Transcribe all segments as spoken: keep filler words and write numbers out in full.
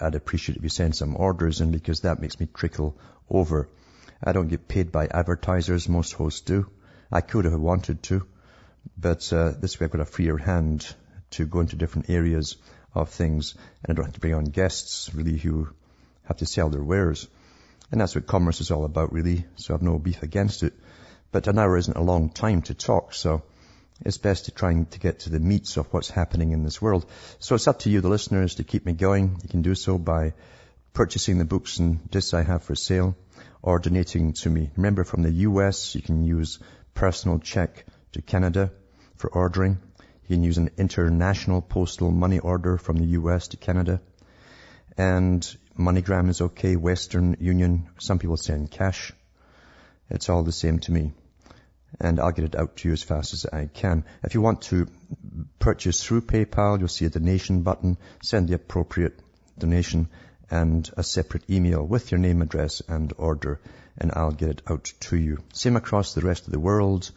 I'd appreciate it if you send some orders in because that makes me trickle over. I don't get paid by advertisers, most hosts do. I could have wanted to, but uh, this way I've got a freer hand to go into different areas of things, and I don't have to bring on guests, really, who have to sell their wares. And that's what commerce is all about, really, so I've no beef against it. But an hour isn't a long time to talk, so it's best to try to get to the meats of what's happening in this world. So it's up to you, the listeners, to keep me going. You can do so by purchasing the books and discs I have for sale or donating to me. Remember, from the U S, you can use personal check to Canada for ordering. You can use an international postal money order from the U S to Canada. And MoneyGram is okay. Western Union, some people send cash. It's all the same to me. And I'll get it out to you as fast as I can. If you want to purchase through PayPal, you'll see a donation button. Send the appropriate donation and a separate email with your name, address, and order, and I'll get it out to you. Same across the rest of the world.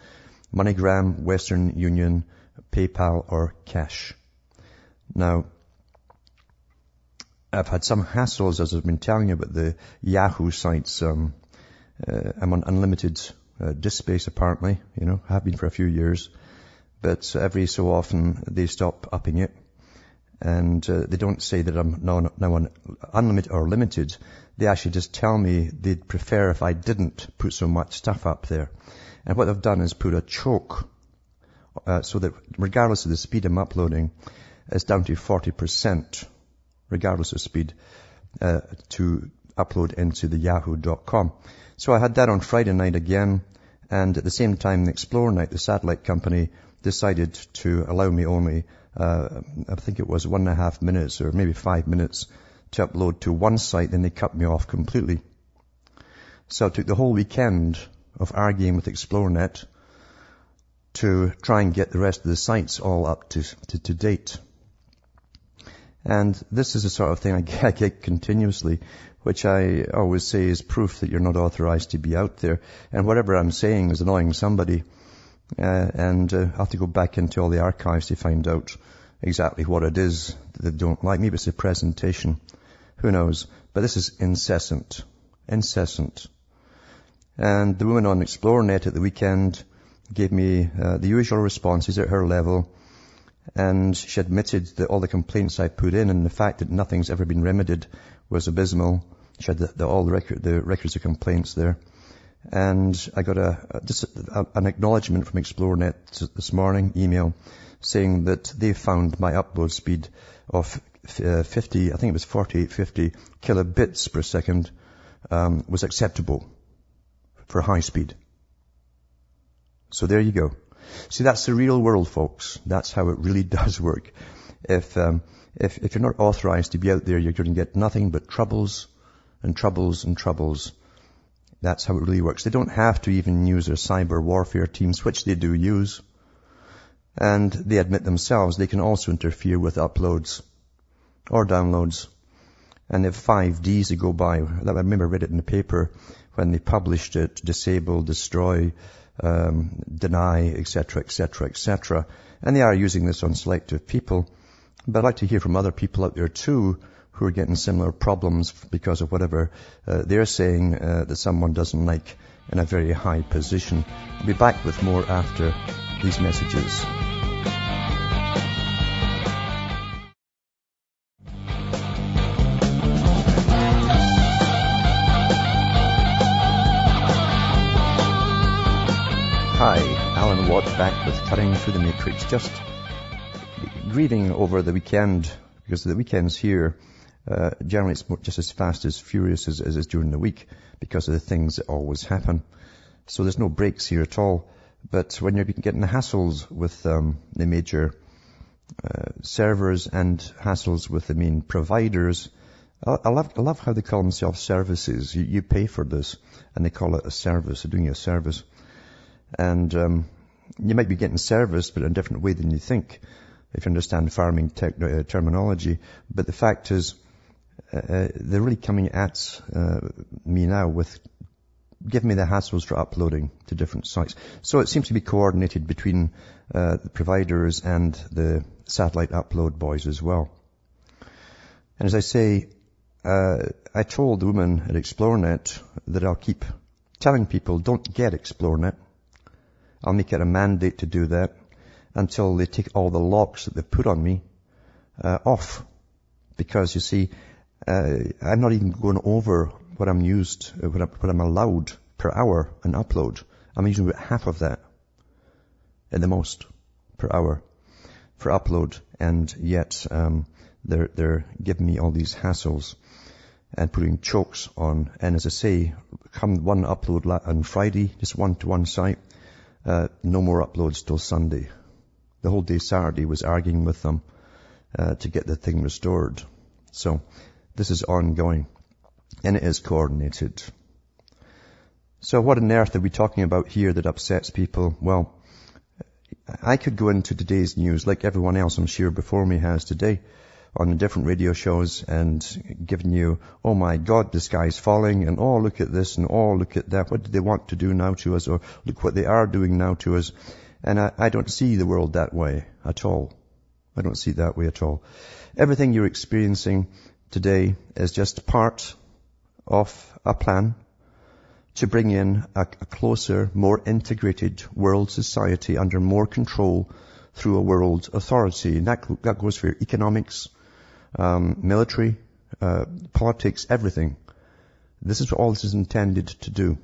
MoneyGram, Western Union, PayPal, or cash. Now, I've had some hassles, as I've been telling you, about the Yahoo sites. Um, Uh, I'm on unlimited uh, disk space, apparently, you know, have been for a few years, but every so often they stop upping it, and uh, they don't say that I'm now, now on unlimited or limited. They actually just tell me they'd prefer if I didn't put so much stuff up there. And what they've done is put a choke uh, so that regardless of the speed I'm uploading, it's down to forty percent, regardless of speed, uh, to upload into the yahoo dot com. So I had that on Friday night again, and at the same time, the ExplorerNet, the satellite company, decided to allow me only, uh, I think it was one and a half minutes or maybe five minutes to upload to one site, then they cut me off completely. So it took the whole weekend of arguing with ExplorerNet to try and get the rest of the sites all up to, to, to date. And this is the sort of thing I get, I get continuously, which I always say is proof that you're not authorized to be out there. And whatever I'm saying is annoying somebody. Uh, and uh, I'll have to go back into all the archives to find out exactly what it is that they don't like. Maybe it's a presentation. Who knows? But this is incessant. Incessant. And the woman on ExplorerNet at the weekend gave me uh, the usual responses at her level. And she admitted that all the complaints I put in and the fact that nothing's ever been remedied was abysmal. She had the, the, all the, record, the records of complaints there. And I got a, a, just a, an acknowledgement from ExplorerNet this morning, email, saying that they found my upload speed of fifty, I think it was forty-eight fifty kilobits per second, um, was acceptable for high speed. So there you go. See, that's the real world, folks. That's how it really does work. If, um, if, if you're not authorized to be out there, you're going to get nothing but troubles and troubles and troubles. That's how it really works. They don't have to even use their cyber warfare teams, which they do use. And they admit themselves they can also interfere with uploads or downloads. And if five Ds that go by, I remember I read it in the paper when they published it, disable, destroy, Um, deny, et cetera, et cetera, et cetera. And they are using this on selective people. But I'd like to hear from other people out there too who are getting similar problems because of whatever uh, they're saying uh, that someone doesn't like in a very high position. I'll be back with more after these messages. Alan Watt back with Cutting Through the Matrix. Just grieving over the weekend, because the weekends here, uh, generally it's just as fast as furious as it is during the week because of the things that always happen. So there's no breaks here at all. But when you're getting the hassles with um, the major uh, servers and hassles with the main providers, I, I, love, I love how they call themselves services. You, you pay for this, and they call it a service. They're doing you a service. And um, you might be getting service, but in a different way than you think, if you understand farming tech, uh, terminology. But the fact is, uh, they're really coming at uh, me now with give me the hassles for uploading to different sites. So it seems to be coordinated between uh, the providers and the satellite upload boys as well. And as I say, uh, I told the woman at ExplorerNet that I'll keep telling people, don't get ExplorerNet. I'll make it a mandate to do that until they take all the locks that they've put on me uh, off. Because, you see, uh, I'm not even going over what I'm used, what, I, what I'm allowed per hour and upload. I'm using about half of that at the most per hour for upload. And yet um, they're, they're giving me all these hassles and putting chokes on. And as I say, come one upload on Friday, just one to one site. Uh, no more uploads till Sunday. The whole day Saturday was arguing with them uh, to get the thing restored. So this is ongoing, and it is coordinated. So what on earth are we talking about here that upsets people? Well, I could go into today's news like everyone else I'm sure before me has today on the different radio shows and giving you, oh my God, the sky's falling, and oh, look at this, and oh, look at that. What do they want to do now to us? Or look what they are doing now to us. And I, I don't see the world that way at all. I don't see it that way at all. Everything you're experiencing today is just part of a plan to bring in a, a closer, more integrated world society under more control through a world authority. And that, that goes for economics, Um, military, uh, politics, everything. This is what all this is intended to do.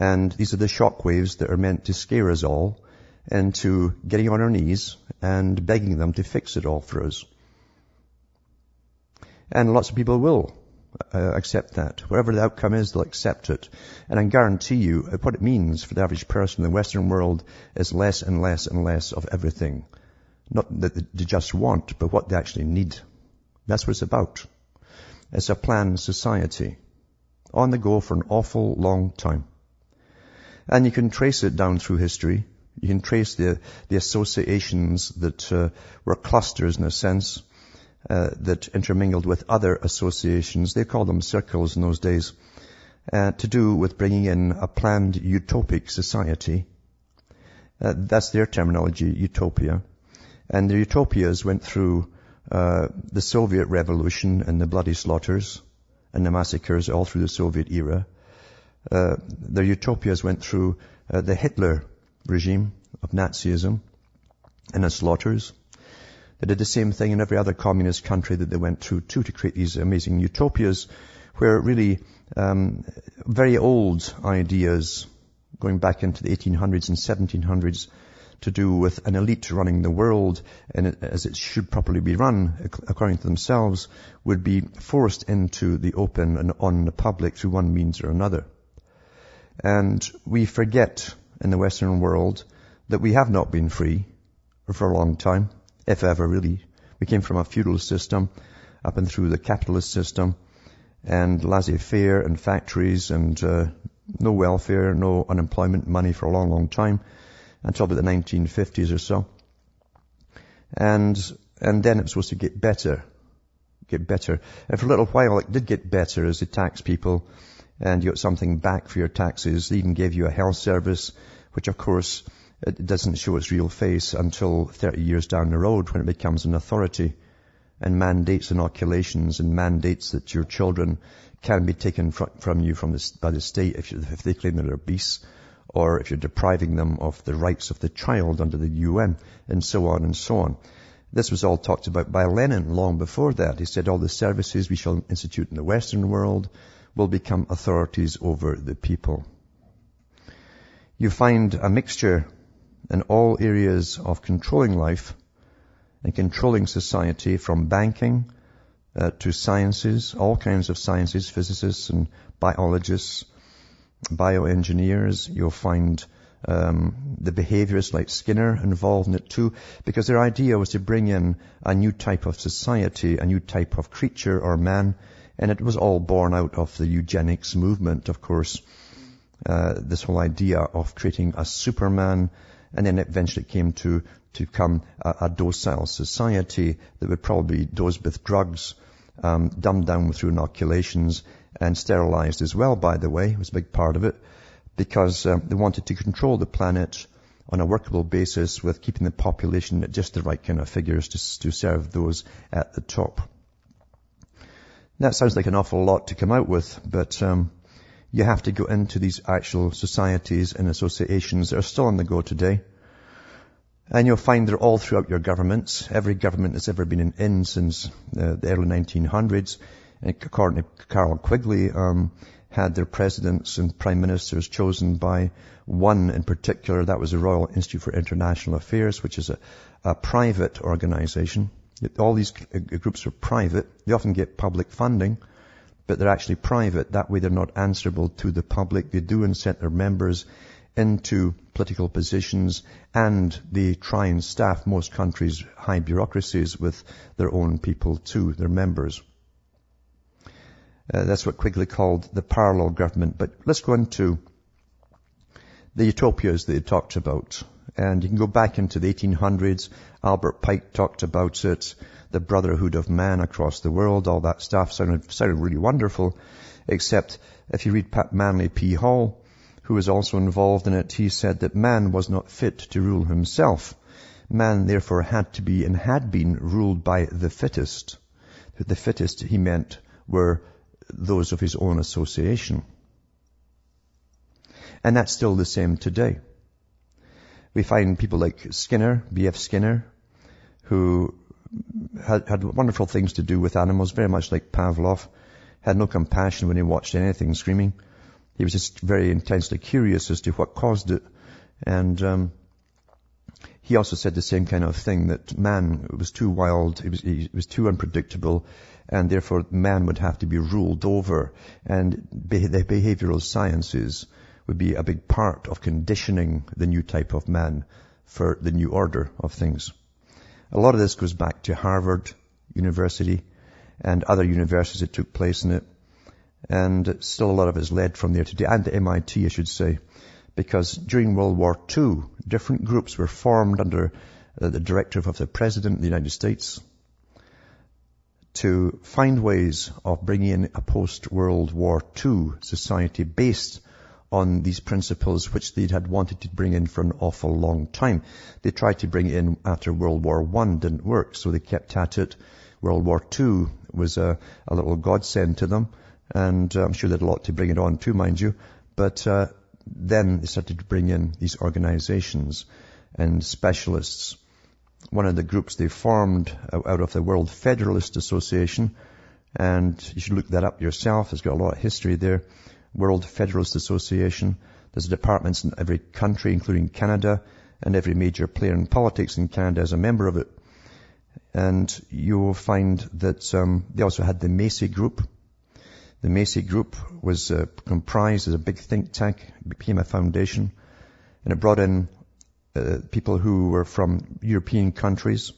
And these are the shockwaves that are meant to scare us all into getting on our knees and begging them to fix it all for us. And lots of people will uh, accept that. Whatever the outcome is, they'll accept it. And I guarantee you what it means for the average person in the Western world is less and less and less of everything. Not that they just want, but what they actually need. That's what it's about. It's a planned society on the go for an awful long time. And you can trace it down through history. You can trace the, the associations that uh, were clusters in a sense uh, that intermingled with other associations. They called them circles in those days uh, to do with bringing in a planned utopic society. Uh, that's their terminology, utopia. And the utopias went through uh, the Soviet Revolution and the bloody slaughters and the massacres all through the Soviet era. Uh, the utopias went through uh, the Hitler regime of Nazism and the slaughters. They did the same thing in every other communist country that they went through too, to create these amazing utopias where really um, very old ideas going back into the eighteen hundreds and seventeen hundreds to do with an elite running the world, and it, as it should properly be run, according to themselves, would be forced into the open and on the public through one means or another. And we forget in the Western world that we have not been free for a long time, if ever really. We came from a feudal system up and through the capitalist system and laissez-faire and factories and uh, no welfare, no unemployment money for a long, long time, until about the nineteen fifties or so. And and then it was supposed to get better, get better. And for a little while it did get better as they taxed people and you got something back for your taxes. They even gave you a health service, which of course it doesn't show its real face until thirty years down the road when it becomes an authority and mandates inoculations and mandates that your children can be taken fr- from you from the, by the state if, you, if they claim they're obese, or if you're depriving them of the rights of the child under the U N, and so on and so on. This was all talked about by Lenin long before that. He said all the services we shall institute in the Western world will become authorities over the people. You find a mixture in all areas of controlling life and controlling society, from banking uh, to sciences, all kinds of sciences, physicists and biologists, bioengineers. You'll find um, the behaviorists like Skinner involved in it too, because their idea was to bring in a new type of society, a new type of creature or man, and it was all born out of the eugenics movement, of course. Uh, this whole idea of creating a Superman, and then eventually came to to come a, a docile society that would probably be dosed with drugs, um, dumbed down through inoculations, and sterilized as well, by the way, was a big part of it, because um, they wanted to control the planet on a workable basis with keeping the population at just the right kind of figures to, to serve those at the top. That sounds like an awful lot to come out with, but um, you have to go into these actual societies and associations that are still on the go today. And you'll find they're all throughout your governments. Every government that's ever been in since uh, the early nineteen hundreds, and according to Carl Quigley, um, had their presidents and prime ministers chosen by one in particular. That was the Royal Institute for International Affairs, which is a, a private organization. All these groups are private. They often get public funding, but they're actually private. That way they're not answerable to the public. They do incent their members into political positions, and they try and staff most countries' high bureaucracies with their own people too, their members. Uh, that's what Quigley called the parallel government. But let's go into the utopias that he talked about. And you can go back into the eighteen hundreds. Albert Pike talked about it, the brotherhood of man across the world, all that stuff sounded, sounded really wonderful, except if you read Pat Manley P. Hall, who was also involved in it, he said that man was not fit to rule himself. Man, therefore, had to be and had been ruled by the fittest. The fittest, he meant, were those of his own association. And that's still the same today. We find people like Skinner, B F Skinner, who had, had wonderful things to do with animals, very much like Pavlov, had no compassion when he watched anything screaming. He was just very intensely curious as to what caused it. And um, he also said the same kind of thing, that man was too wild, he was, he was too unpredictable, and therefore man would have to be ruled over. And be, the behavioral sciences would be a big part of conditioning the new type of man for the new order of things. A lot of this goes back to Harvard University and other universities that took place in it, and still a lot of it is led from there today, and the M I T, I should say, because during World War Two, different groups were formed under the directive of the President of the United States to find ways of bringing in a post-World War Two society based on these principles, which they had wanted to bring in for an awful long time. They tried to bring it in after World War One, didn't work, so they kept at it. World War Two was a, a little godsend to them, and I'm sure they had a lot to bring it on too, mind you. But uh, then they started to bring in these organizations and specialists. One of the groups they formed out of the World Federalist Association, and you should look that up yourself, it's got a lot of history there, World Federalist Association. There's departments in every country, including Canada, and every major player in politics in Canada is a member of it. And you will find that um, they also had the Macy Group. The Macy Group was uh, comprised as a big think tank, became a foundation, and it brought in uh, people who were from European countries,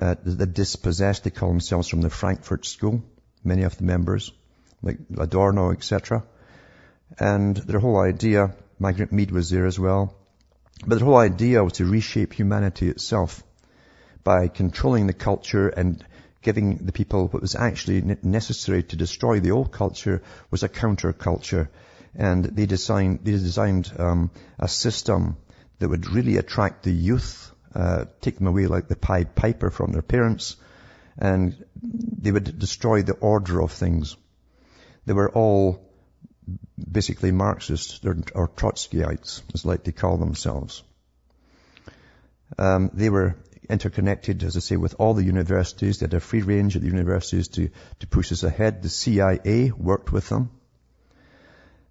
uh, the dispossessed, they call themselves, from the Frankfurt School, many of the members, like Adorno, et cetera. And their whole idea, Margaret Mead was there as well, but their whole idea was to reshape humanity itself by controlling the culture and giving the people what was actually necessary to destroy the old culture was a counter-culture. And they designed, they designed um, a system that would really attract the youth, uh, take them away like the Pied Piper from their parents, and they would destroy the order of things. They were all basically Marxists or Trotskyites, as like they call themselves. Um, they were interconnected, as I say, with all the universities. They had a free range at the universities to, to push us ahead. The C I A worked with them.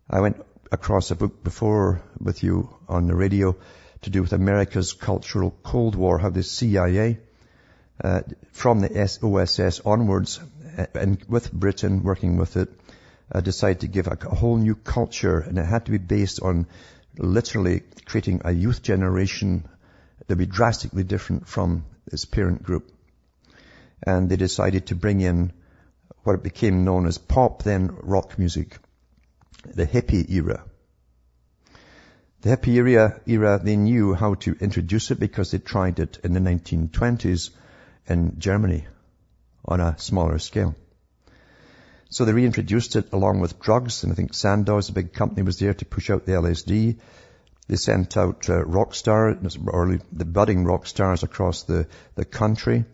I went across a book before with you on the radio to do with America's cultural Cold War, how the C I A, uh, from the O S S onwards, and with Britain working with it, uh, decided to give a, a whole new culture, and it had to be based on literally creating a youth generation that would be drastically different from its parent group. And they decided to bring in what became known as pop, then rock music, the hippie era. The hippie era, era, they knew how to introduce it because they tried it in the nineteen twenties in Germany on a smaller scale. So they reintroduced it along with drugs, and I think Sandoz, a big company, was there to push out the L S D. They sent out uh, rock stars, or the budding rock stars across the, the country.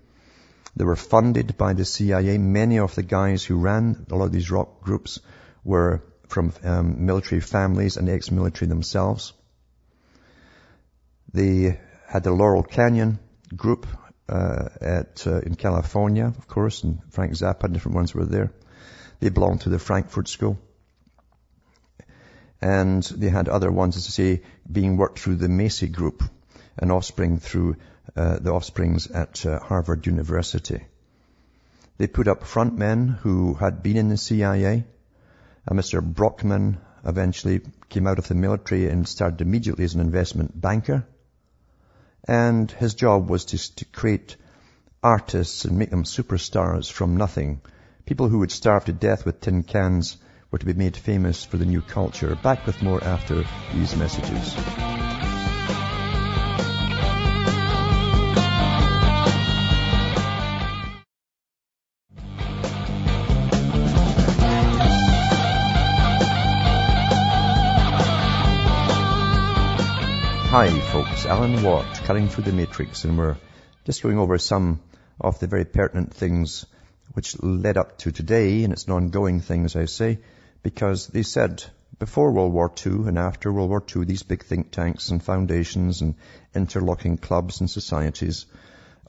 They were funded by the C I A. Many of the guys who ran a lot of these rock groups were from um, military families and ex-military themselves. They had the Laurel Canyon group uh, at uh, in California, of course, and Frank Zappa and different ones were there. They belonged to the Frankfurt School. And they had other ones, as I say, being worked through the Macy Group, and offspring through uh, the offsprings at uh, Harvard University. They put up front men who had been in the C I A. Uh, Mister Brockman eventually came out of the military and started immediately as an investment banker. And his job was to, to create artists and make them superstars from nothing. People who would starve to death with tin cans were to be made famous for the new culture. Back with more after these messages. Hi folks, Alan Watt, Cutting Through the Matrix, and we're just going over some of the very pertinent things which led up to today, and it's an ongoing thing, as I say, because they said before World War Two and after World War Two, these big think tanks and foundations and interlocking clubs and societies,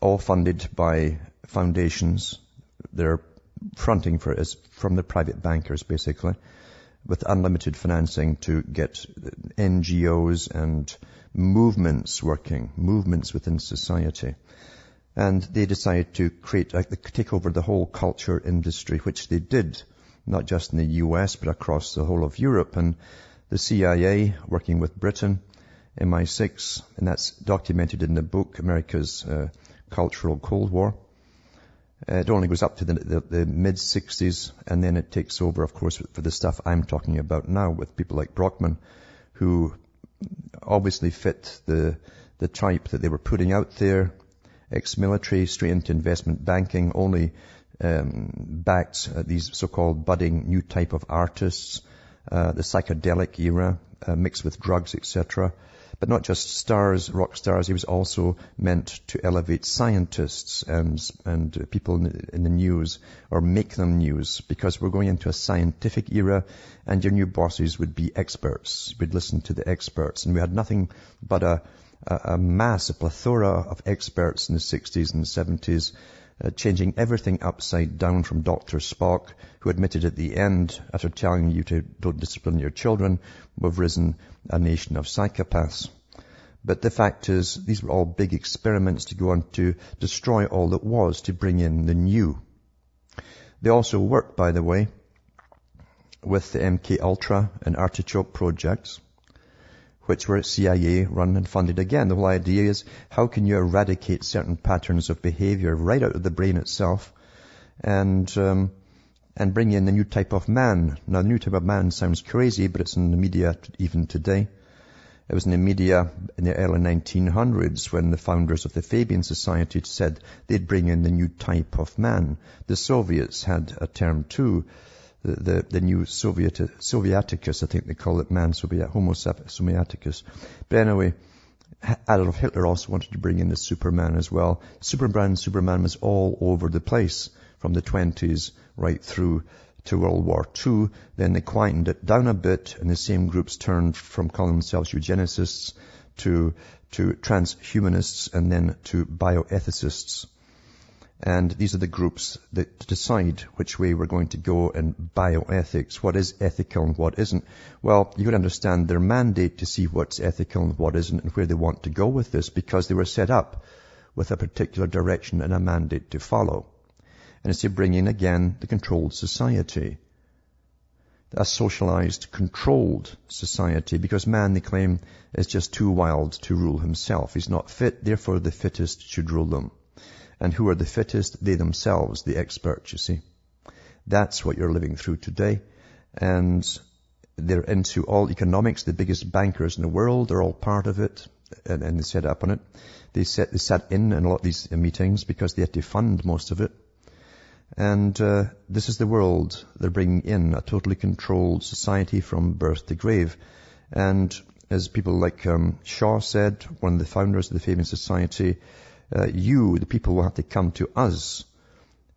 all funded by foundations, they're fronting for is from the private bankers, basically, with unlimited financing to get N G Os and movements working, movements within society. And they decided to create, take over the whole culture industry, which they did, not just in the U S, but across the whole of Europe. And the C I A, working with Britain, M I six, and that's documented in the book, America's uh, Cultural Cold War. Uh, it only goes up to the, the, the mid-sixties, and then it takes over, of course, for the stuff I'm talking about now with people like Brockman, who obviously fit the the type that they were putting out there, ex-military, straight into investment banking, only um, backed uh, these so-called budding new type of artists, uh, the psychedelic era, uh, mixed with drugs, et cetera. But not just stars, rock stars. He was also meant to elevate scientists and and people in the, in the news, or make them news, because we're going into a scientific era, and your new bosses would be experts. You would listen to the experts, and we had nothing but a, a, a mass, a plethora of experts in the sixties and seventies, uh, changing everything upside down, from Doctor Spock, who admitted at the end, after telling you to don't discipline your children, we've risen a nation of psychopaths. But the fact is, these were all big experiments to go on to destroy all that was, to bring in the new. They also worked, by the way, with the M K Ultra and Artichoke projects, which were C I A run and funded again. The whole idea is, how can you eradicate certain patterns of behavior right out of the brain itself, and um, and bring in the new type of man. Now, the new type of man sounds crazy, but it's in the media even today. It was in the media in the early nineteen hundreds when the founders of the Fabian Society said they'd bring in the new type of man. The Soviets had a term too, the the, the new Soviet, Sovieticus, I think they call it, man, Soviet, Homo Sovieticus. But anyway, Adolf Hitler also wanted to bring in the Superman as well. Superman, Superman was all over the place from the twenties right through to World War Two. Then they quietened it down a bit, and the same groups turned from calling themselves eugenicists to to transhumanists, and then to bioethicists. And these are the groups that decide which way we're going to go in bioethics. What is ethical and what isn't? Well, you would understand their mandate to see what's ethical and what isn't and where they want to go with this, because they were set up with a particular direction and a mandate to follow. And it's to bring in, again, the controlled society, a socialized, controlled society, because man, they claim, is just too wild to rule himself. He's not fit, therefore the fittest should rule them. And who are the fittest? They themselves, the experts, you see. That's what you're living through today. And they're into all economics. The biggest bankers in the world are all part of it, and, and they set up on it. They, set, they sat in in a lot of these meetings because they had to fund most of it. And uh, this is the world they're bringing in, a totally controlled society from birth to grave. And as people like um, Shaw said, one of the founders of the Fabian Society, Uh, you, the people, will have to come to us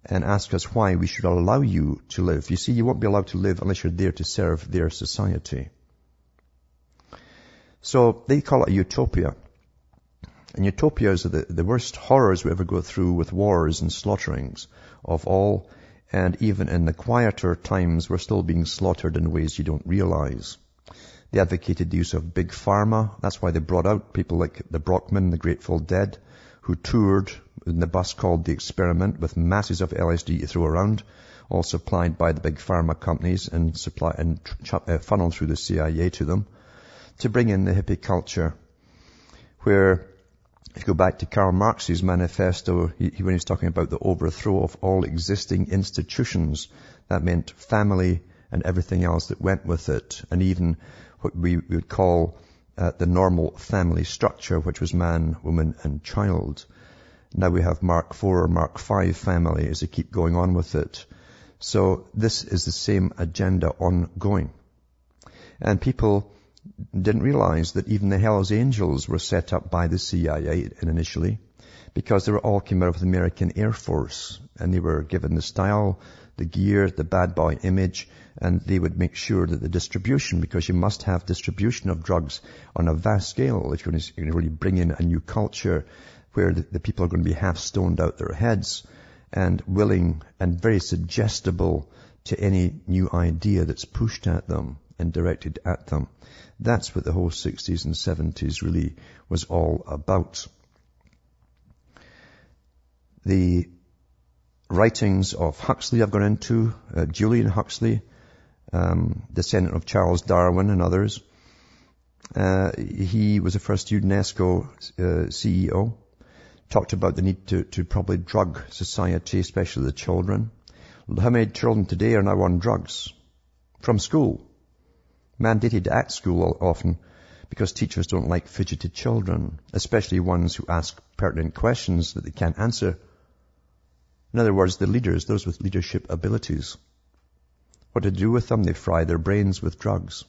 and ask us why we should allow you to live. You see, you won't be allowed to live unless you're there to serve their society. So they call it a utopia. And utopias are the, the worst horrors we ever go through, with wars and slaughterings of all. And even in the quieter times, we're still being slaughtered in ways you don't realize. They advocated the use of big pharma. That's why they brought out people like the Brockman, the Grateful Dead, who toured in the bus called The Experiment with masses of L S D to throw around, all supplied by the big pharma companies and supply and funneled through the C I A to them, to bring in the hippie culture, where, if you go back to Karl Marx's manifesto, he, when he was talking about the overthrow of all existing institutions, that meant family and everything else that went with it, and even what we would call Uh, the normal family structure, which was man, woman, and child. Now we have Mark four or Mark five family as they keep going on with it. So this is the same agenda ongoing. And people didn't realize that even the Hells Angels were set up by the C I A initially, because they were all came out of the American Air Force, and they were given the style, the gear, the bad boy image, and they would make sure that the distribution, because you must have distribution of drugs on a vast scale if you're going to really bring in a new culture where the, the people are going to be half stoned out their heads and willing and very suggestible to any new idea that's pushed at them and directed at them. That's what the whole sixties and seventies really was all about. The writings of Huxley I've gone into, uh, Julian Huxley, um, descendant of Charles Darwin and others. Uh, he was the first UNESCO uh, C E O. Talked about the need to, to probably drug society, especially the children. How many children today are now on drugs? From school. Mandated at school often, because teachers don't like fidgety children, especially ones who ask pertinent questions that they can't answer. In other words, the leaders, those with leadership abilities. What to do with them? They fry their brains with drugs.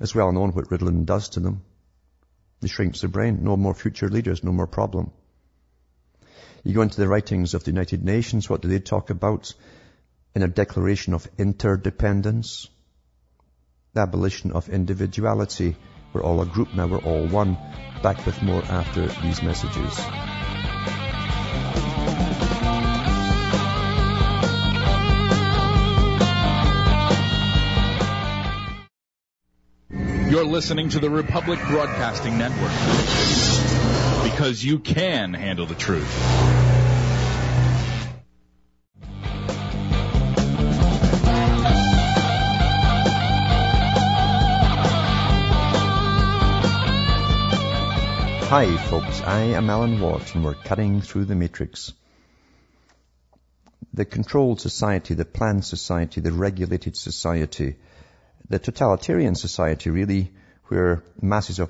It's well known what Ritalin does to them. It shrinks the brain. No more future leaders, no more problem. You go into the writings of the United Nations. What do they talk about? In a Declaration of Interdependence, the abolition of individuality. We're all a group now, we're all one. Back with more after these messages. You're listening to the Republic Broadcasting Network, because you can handle the truth. Hi, folks. I am Alan Watt, and we're cutting through the matrix. The controlled society, the planned society, the regulated society, the totalitarian society, really, where masses of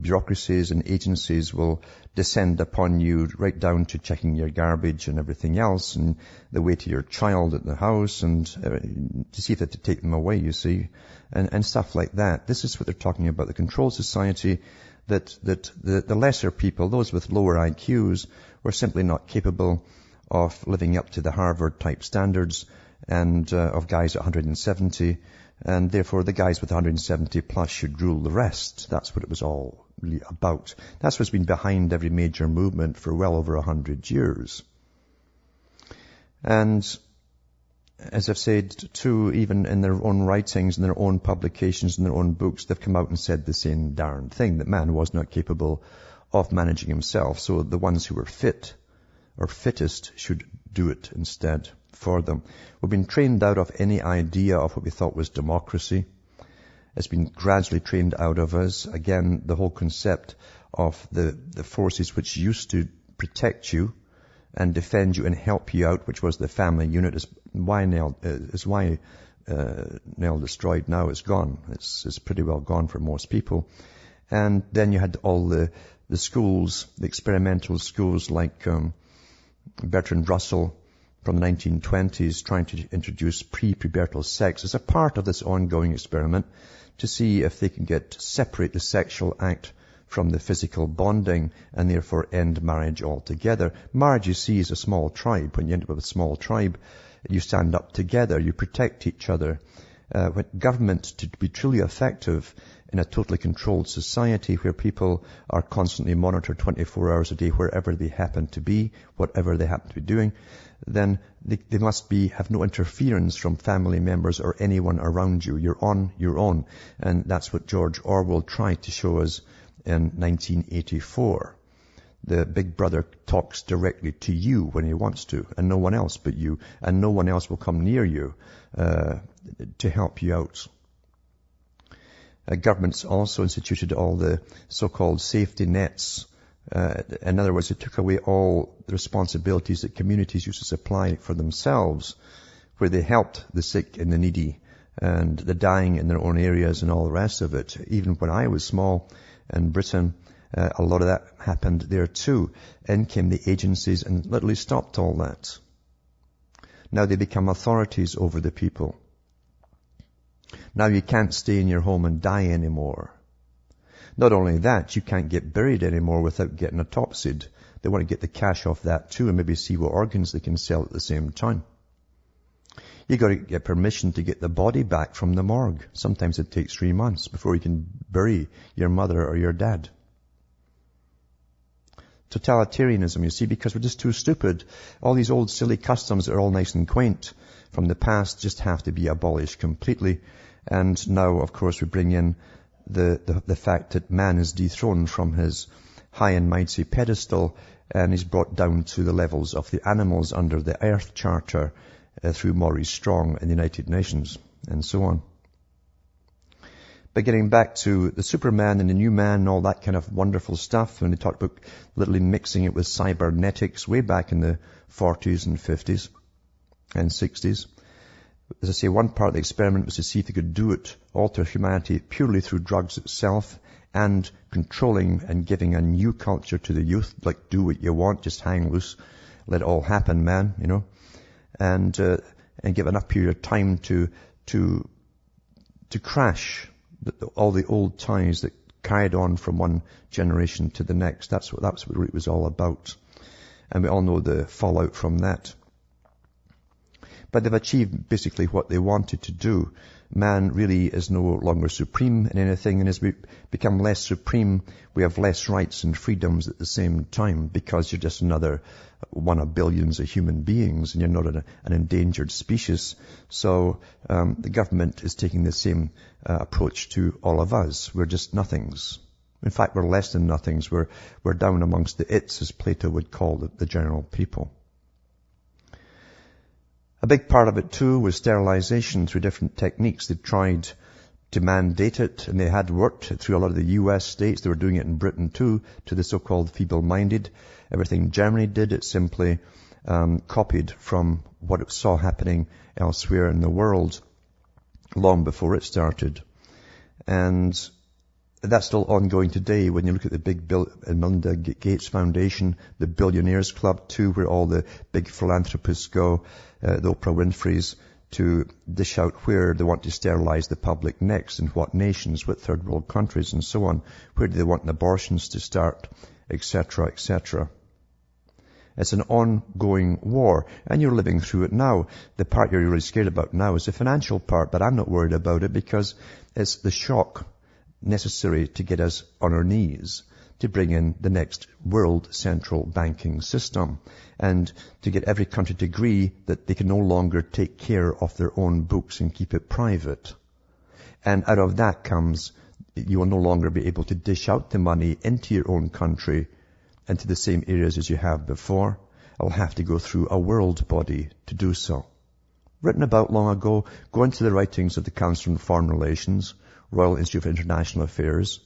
bureaucracies and agencies will descend upon you, right down to checking your garbage and everything else, and the way to your child at the house, and uh, to see if they have to take them away, you see, and, and stuff like that. This is what they're talking about, the controlled society, that, that the, the lesser people, those with lower I Qs, were simply not capable of living up to the Harvard-type standards and uh, of guys at one hundred seventy, and therefore the guys with one hundred seventy plus should rule the rest. That's what it was all really about. That's what's been behind every major movement for well over a hundred years. And as I've said, too, even in their own writings, in their own publications, in their own books, they've come out and said the same darn thing, that man was not capable of managing himself. So the ones who were fit or fittest should do it instead for them. We've been trained out of any idea of what we thought was democracy. It's been gradually trained out of us. Again, the whole concept of the, the forces which used to protect you and defend you and help you out, which was the family unit, is why Nell, uh, is why, uh, Nell destroyed now. It's gone. It's, it's pretty well gone for most people. And then you had all the, the schools, the experimental schools like, um, Bertrand Russell from the nineteen twenties trying to introduce pre-pubertal sex as a part of this ongoing experiment to see if they can get, separate the sexual act from the physical bonding and therefore end marriage altogether. Marriage, you see, is a small tribe. When you end up with a small tribe, you stand up together, you protect each other. Uh, when government, to be truly effective in a totally controlled society where people are constantly monitored twenty-four hours a day, wherever they happen to be, whatever they happen to be doing, then they, they must be, have no interference from family members or anyone around you. You're on your own. And that's what George Orwell tried to show us in nineteen eighty-four. The big brother talks directly to you when he wants to, and no one else but you, and no one else will come near you uh, to help you out. Uh, governments also instituted all the so-called safety nets. Uh, in other words, they took away all the responsibilities that communities used to supply for themselves, where they helped the sick and the needy and the dying in their own areas and all the rest of it. Even when I was small, in Britain, uh, a lot of that happened there too. In came the agencies and literally stopped all that. Now they become authorities over the people. Now you can't stay in your home and die anymore. Not only that, you can't get buried anymore without getting autopsied. They want to get the cash off that too and maybe see what organs they can sell at the same time. You got to get permission to get the body back from the morgue. Sometimes it takes three months before you can bury your mother or your dad. Totalitarianism, you see, because we're just too stupid. All these old silly customs that are all nice and quaint from the past just have to be abolished completely. And now, of course, we bring in the, the, the fact that man is dethroned from his high and mighty pedestal and is brought down to the levels of the animals under the Earth Charter, Uh, through Maurice Strong and the United Nations, and so on. But getting back to the Superman and the New Man and all that kind of wonderful stuff, when they talked about literally mixing it with cybernetics way back in the forties and fifties and sixties. As I say, one part of the experiment was to see if they could do it, alter humanity purely through drugs itself and controlling and giving a new culture to the youth, like do what you want, just hang loose, let it all happen, man, you know. And, uh, and give enough period of time to, to, to crash the, all the old ties that carried on from one generation to the next. That's what, that's what it was all about. And we all know the fallout from that. But they've achieved basically what they wanted to do. Man really is no longer supreme in anything, and as we become less supreme, we have less rights and freedoms at the same time, because you're just another one of billions of human beings, and you're not an, an endangered species. So um, the government is taking the same uh, approach to all of us. We're just nothings. In fact, we're less than nothings. We're, we're down amongst the its, as Plato would call the, the general people. A big part of it, too, was sterilization through different techniques. They tried to mandate it, and they had worked through a lot of the U S states. They were doing it in Britain, too, to the so-called feeble-minded. Everything Germany did, it simply um, copied from what it saw happening elsewhere in the world long before it started. And that's still ongoing today. When you look at the big Bill and Melinda Gates Foundation, the Billionaires Club, too, where all the big philanthropists go, Uh, the Oprah Winfrey's, to dish out where they want to sterilize the public next, in what nations, what third world countries, and so on. Where do they want abortions to start, et cetera, et cetera. It's an ongoing war, and you're living through it now. The part you're really scared about now is the financial part, but I'm not worried about it because it's the shock necessary to get us on our knees to bring in the next world central banking system and to get every country to agree that they can no longer take care of their own books and keep it private. And out of that comes you will no longer be able to dish out the money into your own country and to the same areas as you have before. I'll have to go through a world body to do so. Written about long ago, go into the writings of the Council on Foreign Relations, Royal Institute for International Affairs,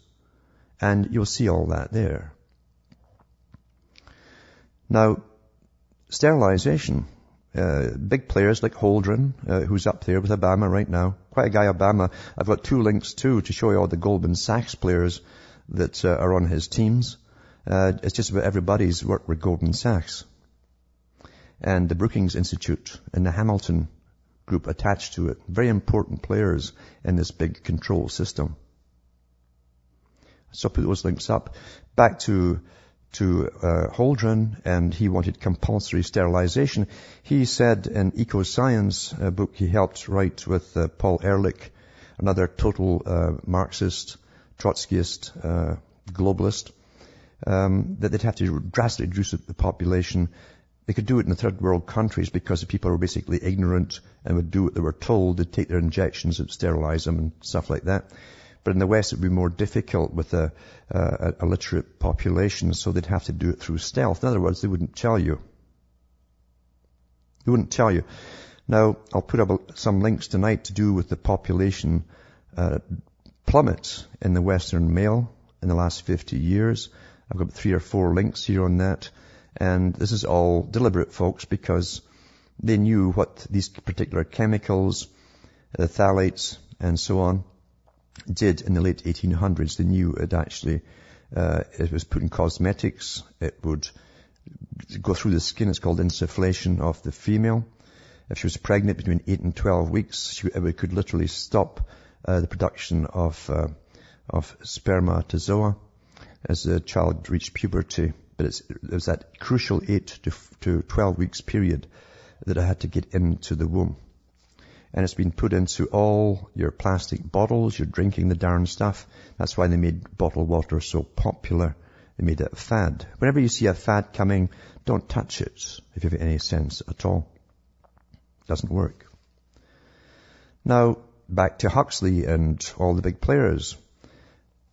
and you'll see all that there. Now, sterilization. Uh, big players like Holdren, uh, who's up there with Obama right now. Quite a guy, Obama. I've got two links, too, to show you all the Goldman Sachs players that uh, are on his teams. Uh, it's just about everybody's worked with Goldman Sachs. And the Brookings Institute and the Hamilton Group attached to it. Very important players in this big control system. So I'll put those links up. Back to to uh, Holdren, and he wanted compulsory sterilization. He said in Ecoscience, a book he helped write with uh, Paul Ehrlich, another total uh, Marxist, Trotskyist, uh, globalist, um, that they'd have to drastically reduce the population. They could do it in the third world countries because the people were basically ignorant and would do what they were told. They'd take their injections and sterilize them and stuff like that. But in the West, it would be more difficult with a, a, a literate population, so they'd have to do it through stealth. In other words, they wouldn't tell you. They wouldn't tell you. Now, I'll put up some links tonight to do with the population uh, plummets in the Western male in the last fifty years. I've got three or four links here on that. And this is all deliberate, folks, because they knew what these particular chemicals, the phthalates, and so on, did in the late eighteen hundreds. They knew it actually, uh, it was put in cosmetics. It would go through the skin. It's called insufflation of the female. If she was pregnant between eight and twelve weeks, she it could literally stop uh, the production of, uh, of spermatozoa as the child reached puberty. But it's, it was that crucial eight to twelve weeks period that I had to get into the womb. And it's been put into all your plastic bottles. You're drinking the darn stuff. That's why they made bottled water so popular. They made it a fad. Whenever you see a fad coming, don't touch it, if you have any sense at all. It doesn't work. Now, back to Huxley and all the big players.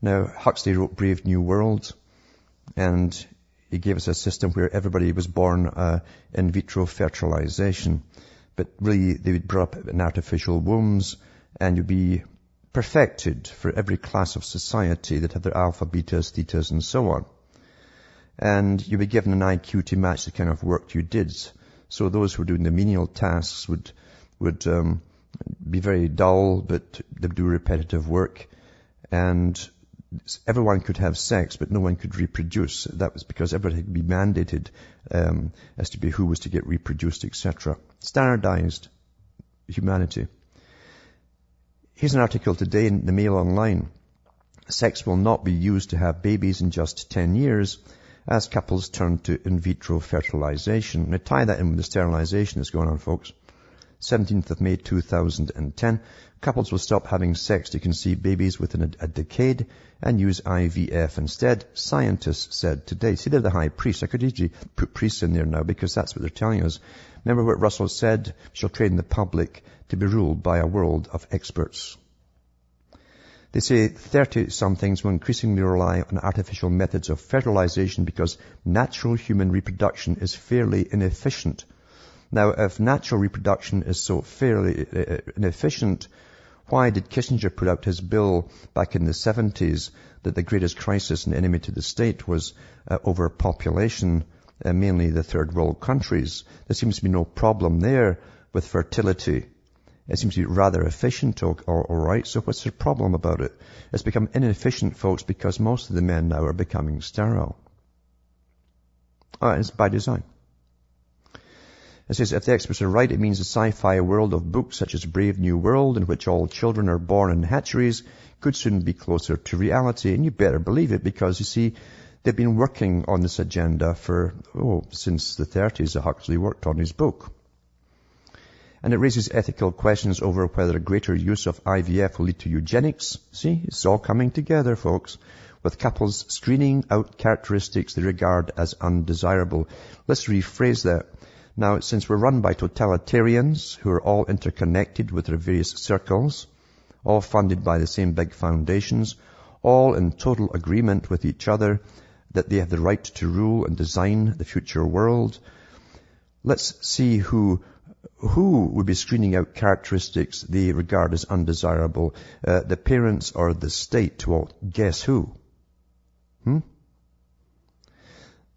Now, Huxley wrote Brave New World, and he gave us a system where everybody was born uh, in vitro fertilization. But really, they would brought up in artificial wombs, and you'd be perfected for every class of society that had their alpha, betas, thetas, and so on. And you'd be given an I Q to match the kind of work you did. So those who were doing the menial tasks would would um, be very dull, but they'd do repetitive work. And everyone could have sex, but no one could reproduce. That was because everybody had been mandated um, as to be who was to get reproduced, et cetera. Standardized humanity. Here's an article today in the Mail Online. Sex will not be used to have babies in just ten years as couples turn to in vitro fertilization. Now tie that in with the sterilization that's going on, folks. seventeenth of May two thousand ten, couples will stop having sex to conceive babies within a, a decade and use I V F instead, scientists said today. See, they're the high priests. I could easily put priests in there now because that's what they're telling us. Remember what Russell said, shall train the public to be ruled by a world of experts. They say thirty-somethings will increasingly rely on artificial methods of fertilization because natural human reproduction is fairly inefficient. Now, if natural reproduction is so fairly inefficient, why did Kissinger put out his bill back in the seventies that the greatest crisis and enemy to the state was uh, overpopulation, uh, mainly the third world countries? There seems to be no problem there with fertility. It seems to be rather efficient, all, all right, so what's the problem about it? It's become inefficient, folks, because most of the men now are becoming sterile. Oh, it's by design. It says, if the experts are right, it means the sci-fi world of books such as Brave New World, in which all children are born in hatcheries, could soon be closer to reality. And you better believe it, because, you see, they've been working on this agenda for, oh, since the thirties, Huxley worked on his book. and it raises ethical questions over whether a greater use of I V F will lead to eugenics. See, it's all coming together, folks, with couples screening out characteristics they regard as undesirable. Let's rephrase that. Now, since we're run by totalitarians who are all interconnected with their various circles, all funded by the same big foundations, all in total agreement with each other that they have the right to rule and design the future world, let's see who who would be screening out characteristics they regard as undesirable, uh, the parents or the state. Well, guess who? Hmm?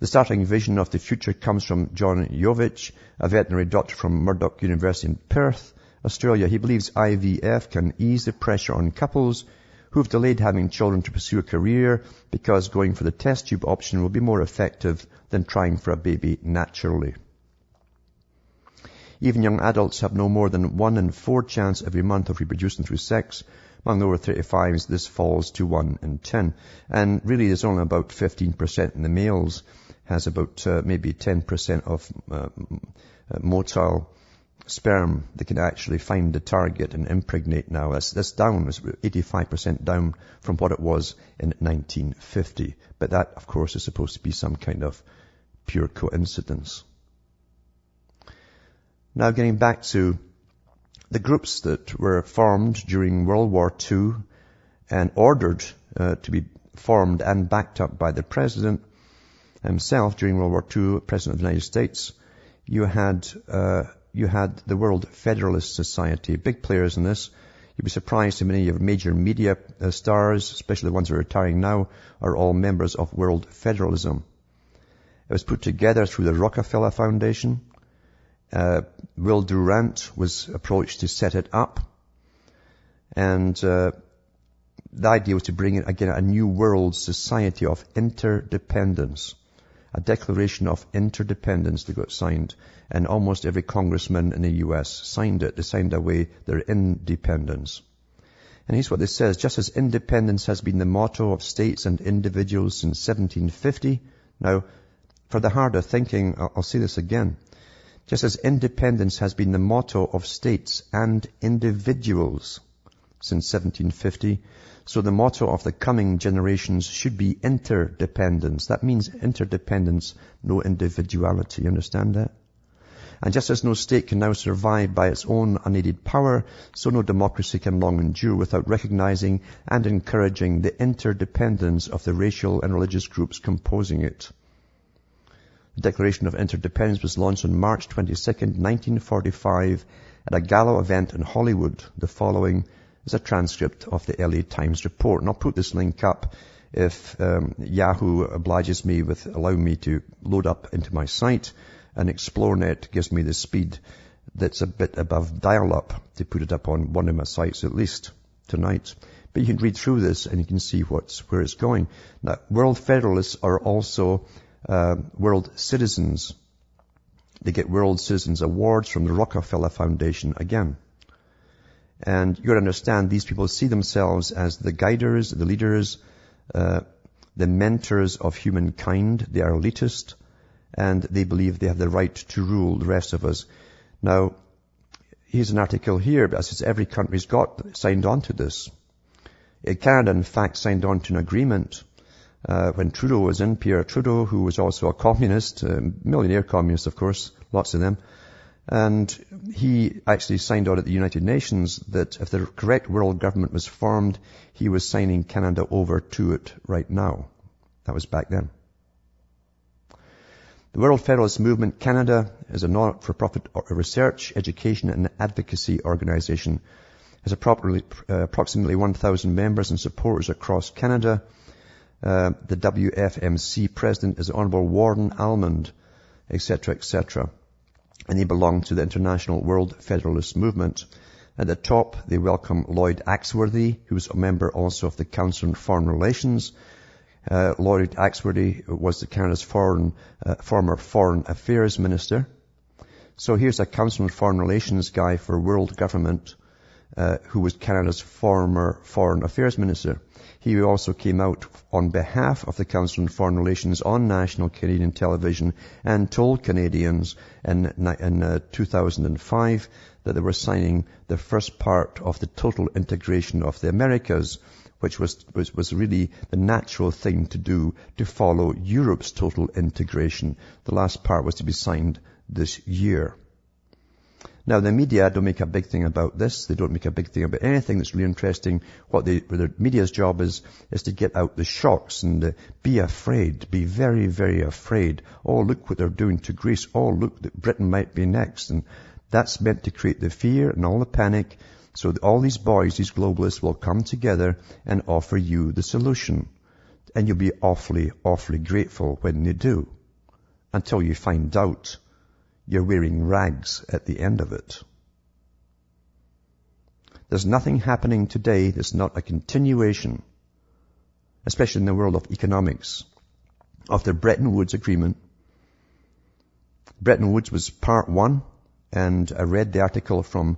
The startling vision of the future comes from John Jovich, a veterinary doctor from Murdoch University in Perth, Australia. He believes I V F can ease the pressure on couples who've delayed having children to pursue a career because going for the test tube option will be more effective than trying for a baby naturally. Even young adults have no more than one in four chance every month of reproducing through sex. Among the over thirty-fives, this falls to one in ten. And really, there's only about fifteen percent in the males. Has about uh, maybe ten percent of uh, motile sperm that can actually find the target and impregnate now. That's, that's down, it's eighty-five percent down from what it was in nineteen fifty. But that, of course, is supposed to be some kind of pure coincidence. Now getting back to the groups that were formed during World War Two and ordered uh, to be formed and backed up by the president himself during World War Two, President of the United States. You had, uh, you had the World Federalist Society, big players in this. You'd be surprised how many of major media uh, stars, especially the ones who are retiring now, are all members of World Federalism. It was put together through the Rockefeller Foundation. Uh, Will Durant was approached to set it up. And, uh, the idea was to bring in, again, a new world society of interdependence. A Declaration of Interdependence that got signed, and almost every congressman in the U S signed it. They signed away their independence. And here's what this says. Just as independence has been the motto of states and individuals since seventeen fifty. Now, for the harder thinking, I'll, I'll say this again. Just as independence has been the motto of states and individuals since seventeen fifty, so the motto of the coming generations should be interdependence. That means interdependence, no individuality. You understand that? And just as no state can now survive by its own unaided power, so no democracy can long endure without recognizing and encouraging the interdependence of the racial and religious groups composing it. The Declaration of Interdependence was launched on March twenty-second, nineteen forty-five, at a gala event in Hollywood. The following is a transcript of the L A Times report. And I'll put this link up if um, Yahoo obliges me with allowing me to load up into my site, and ExplorerNet gives me the speed that's a bit above dial-up to put it up on one of my sites at least tonight. But you can read through this and you can see what's where it's going. Now, World Federalists are also uh, World Citizens. They get World Citizens Awards from the Rockefeller Foundation again. And you understand these people see themselves as the guiders, the leaders, uh, the mentors of humankind. They are elitist, and they believe they have the right to rule the rest of us. Now, here's an article here, but since every country's got signed on to this. Canada, in fact, signed on to an agreement uh, when Trudeau was in, Pierre Trudeau, who was also a communist, uh, millionaire communist, of course, lots of them. And he actually signed on at the United Nations that if the correct world government was formed, he was signing Canada over to it right now. That was back then. The World Federalist Movement Canada is a not-for-profit research, education, and advocacy organization. It has approximately one thousand members and supporters across Canada. Uh, the W F M C president is Honorable Warren Almond, et cetera, et cetera. And they belong to the International World Federalist Movement. At the top, they welcome Lloyd Axworthy, who's a member also of the Council on Foreign Relations. Uh, Lloyd Axworthy was the Canada's foreign, uh, former Foreign Affairs Minister. So here's a Council on Foreign Relations guy for world government. uh, who was Canada's former foreign affairs minister. He also came out on behalf of the Council on Foreign Relations on national Canadian television and told Canadians in, in uh, two thousand five that they were signing the first part of the total integration of the Americas, which was, was, was really the natural thing to do to follow Europe's total integration. The last part was to be signed this year. Now, the media don't make a big thing about this. They don't make a big thing about anything that's really interesting. What, they, what the media's job is, is to get out the shocks and uh, be afraid, be very, very afraid. Oh, look what they're doing to Greece. Oh, look, that Britain might be next. And that's meant to create the fear and all the panic. So that all these boys, these globalists, will come together and offer you the solution. And you'll be awfully, awfully grateful when they do. Until you find out you're wearing rags at the end of it. There's nothing happening today that's not a continuation, especially in the world of economics, of the Bretton Woods Agreement. Bretton Woods was part one, and I read the article from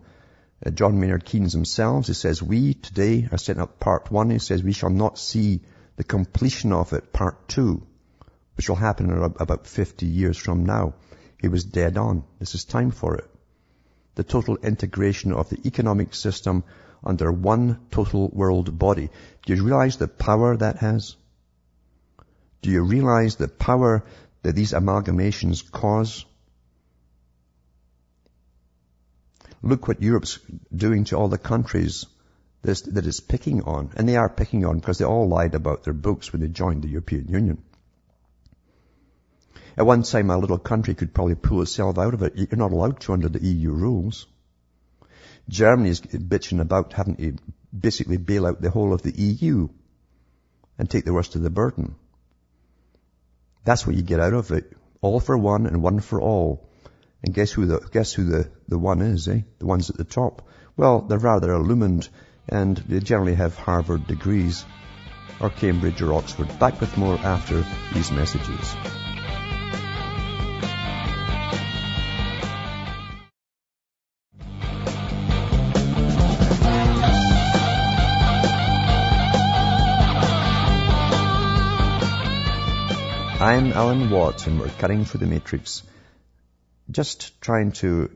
John Maynard Keynes himself. He says, we today are setting up part one. He says, we shall not see the completion of it, part two, which will happen about fifty years from now. He was dead on. This is time for it. The total integration of the economic system under one total world body. Do you realize the power that has? Do you realize the power that these amalgamations cause? Look what Europe's doing to all the countries that it's picking on. And they are picking on because they all lied about their books when they joined the European Union. At one time, our little country could probably pull itself out of it. You're not allowed to under the E U rules. Germany's bitching about having to basically bail out the whole of the E U and take the worst of the burden. That's what you get out of it. All for one and one for all. And guess who the, guess who the, the one is, eh? The ones at the top. Well, they're rather illumined, and they generally have Harvard degrees or Cambridge or Oxford. Back with more after these messages. I'm Alan Watt, and we're cutting through the matrix. Just trying to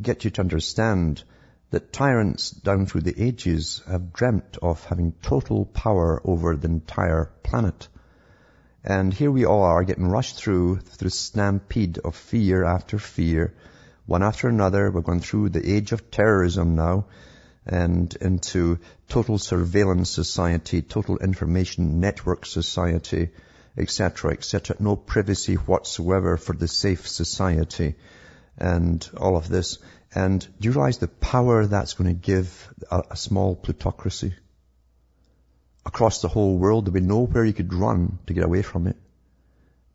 get you to understand that tyrants down through the ages have dreamt of having total power over the entire planet. And here we all are getting rushed through, through stampede of fear after fear, one after another. We're going through the age of terrorism now and into total surveillance society, total information network society, et cetera, et cetera. No privacy whatsoever for the safe society and all of this. And do you realize the power that's going to give a, a small plutocracy? Across the whole world, there'll be nowhere you could run to get away from it.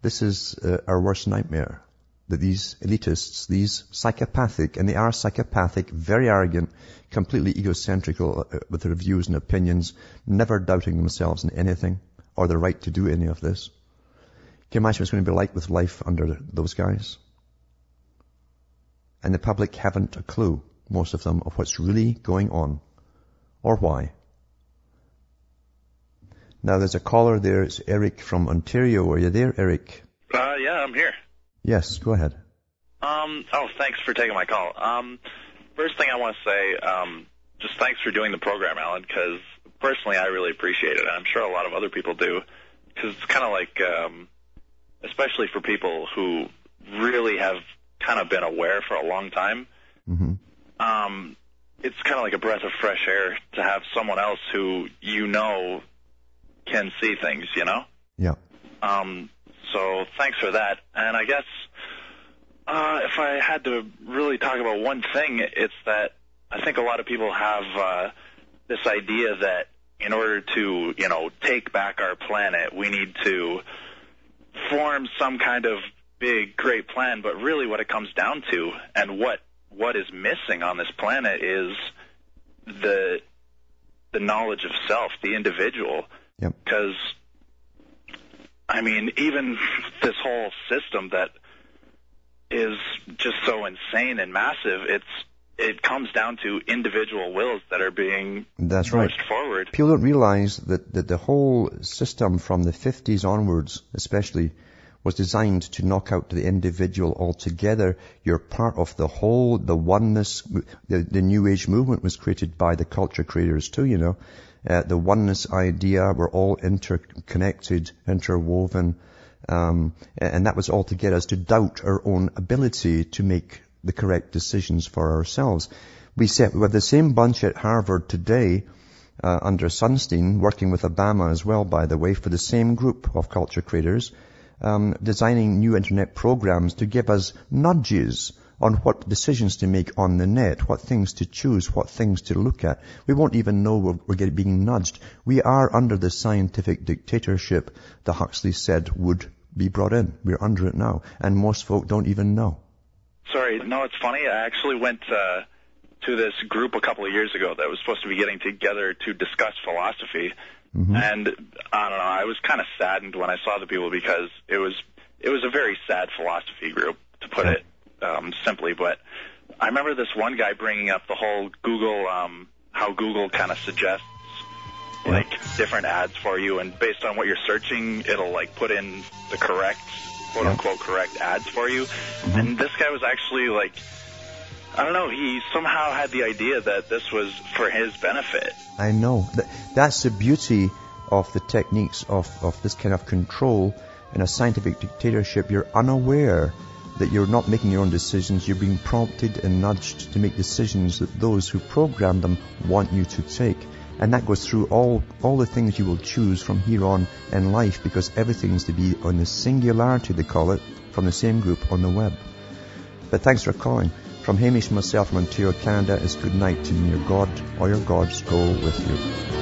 This is uh, our worst nightmare, that these elitists, these psychopathic, and they are psychopathic, very arrogant, completely egocentrical with their views and opinions, never doubting themselves in anything, or the right to do any of this. Can you imagine what it's going to be like with life under those guys? And the public haven't a clue, most of them, of what's really going on or why. Now, there's a caller there. It's Eric from Ontario. Are you there, Eric? Uh, yeah, I'm here. Yes, go ahead. Um, oh, thanks for taking my call. Um, first thing I want to say, um, just thanks for doing the program, Alan, because personally, I really appreciate it, and I'm sure a lot of other people do, because it's kind of like, um, especially for people who really have kind of been aware for a long time, mm-hmm. um, it's kind of like a breath of fresh air to have someone else who you know can see things, you know? Yeah. Um, so thanks for that, and I guess uh, if I had to really talk about one thing, it's that I think a lot of people have Uh, this idea that in order to, you know, take back our planet, we need to form some kind of big, great plan. But really what it comes down to, and what what is missing on this planet, is the the knowledge of self, the individual. Yep. Because, I mean, even this whole system that is just so insane and massive, it's it comes down to individual wills that are being That's pushed right. forward. People don't realize that, that the whole system from the fifties onwards, especially, was designed to knock out the individual altogether. You're part of the whole, the oneness. The, the New Age movement was created by the culture creators too, you know. Uh, the oneness idea, we're all interconnected, interwoven, um, and that was all to get us to doubt our own ability to make the correct decisions for ourselves. We set, we have the same bunch at Harvard today, uh, under Sunstein, working with Obama as well, by the way, for the same group of culture creators, um, designing new internet programs to give us nudges on what decisions to make on the net, what things to choose, what things to look at. We won't even know we're, we're getting, being nudged. We are under the scientific dictatorship that Huxley said would be brought in. We're under it now, and most folk don't even know. Sorry, no, it's funny. I actually went uh, to this group a couple of years ago that was supposed to be getting together to discuss philosophy, mm-hmm. and I don't know, I was kind of saddened when I saw the people because it was it was a very sad philosophy group, to put yeah. it. Um, simply, but I remember this one guy bringing up the whole Google, um, how Google kind of suggests like different ads for you, and based on what you're searching, it'll like put in the correct, quote unquote, correct ads for you. And this guy was actually like, I don't know, he somehow had the idea that this was for his benefit. I know. That's the beauty of the techniques of, of this kind of control in a scientific dictatorship. You're unaware that you're not making your own decisions, you're being prompted and nudged to make decisions that those who program them want you to take. And that goes through all, all the things you will choose from here on in life, because everything's to be on the singularity, they call it, from the same group on the web. But thanks for calling. From Hamish and myself from Ontario, Canada, it's good night, and your God or your gods go with you.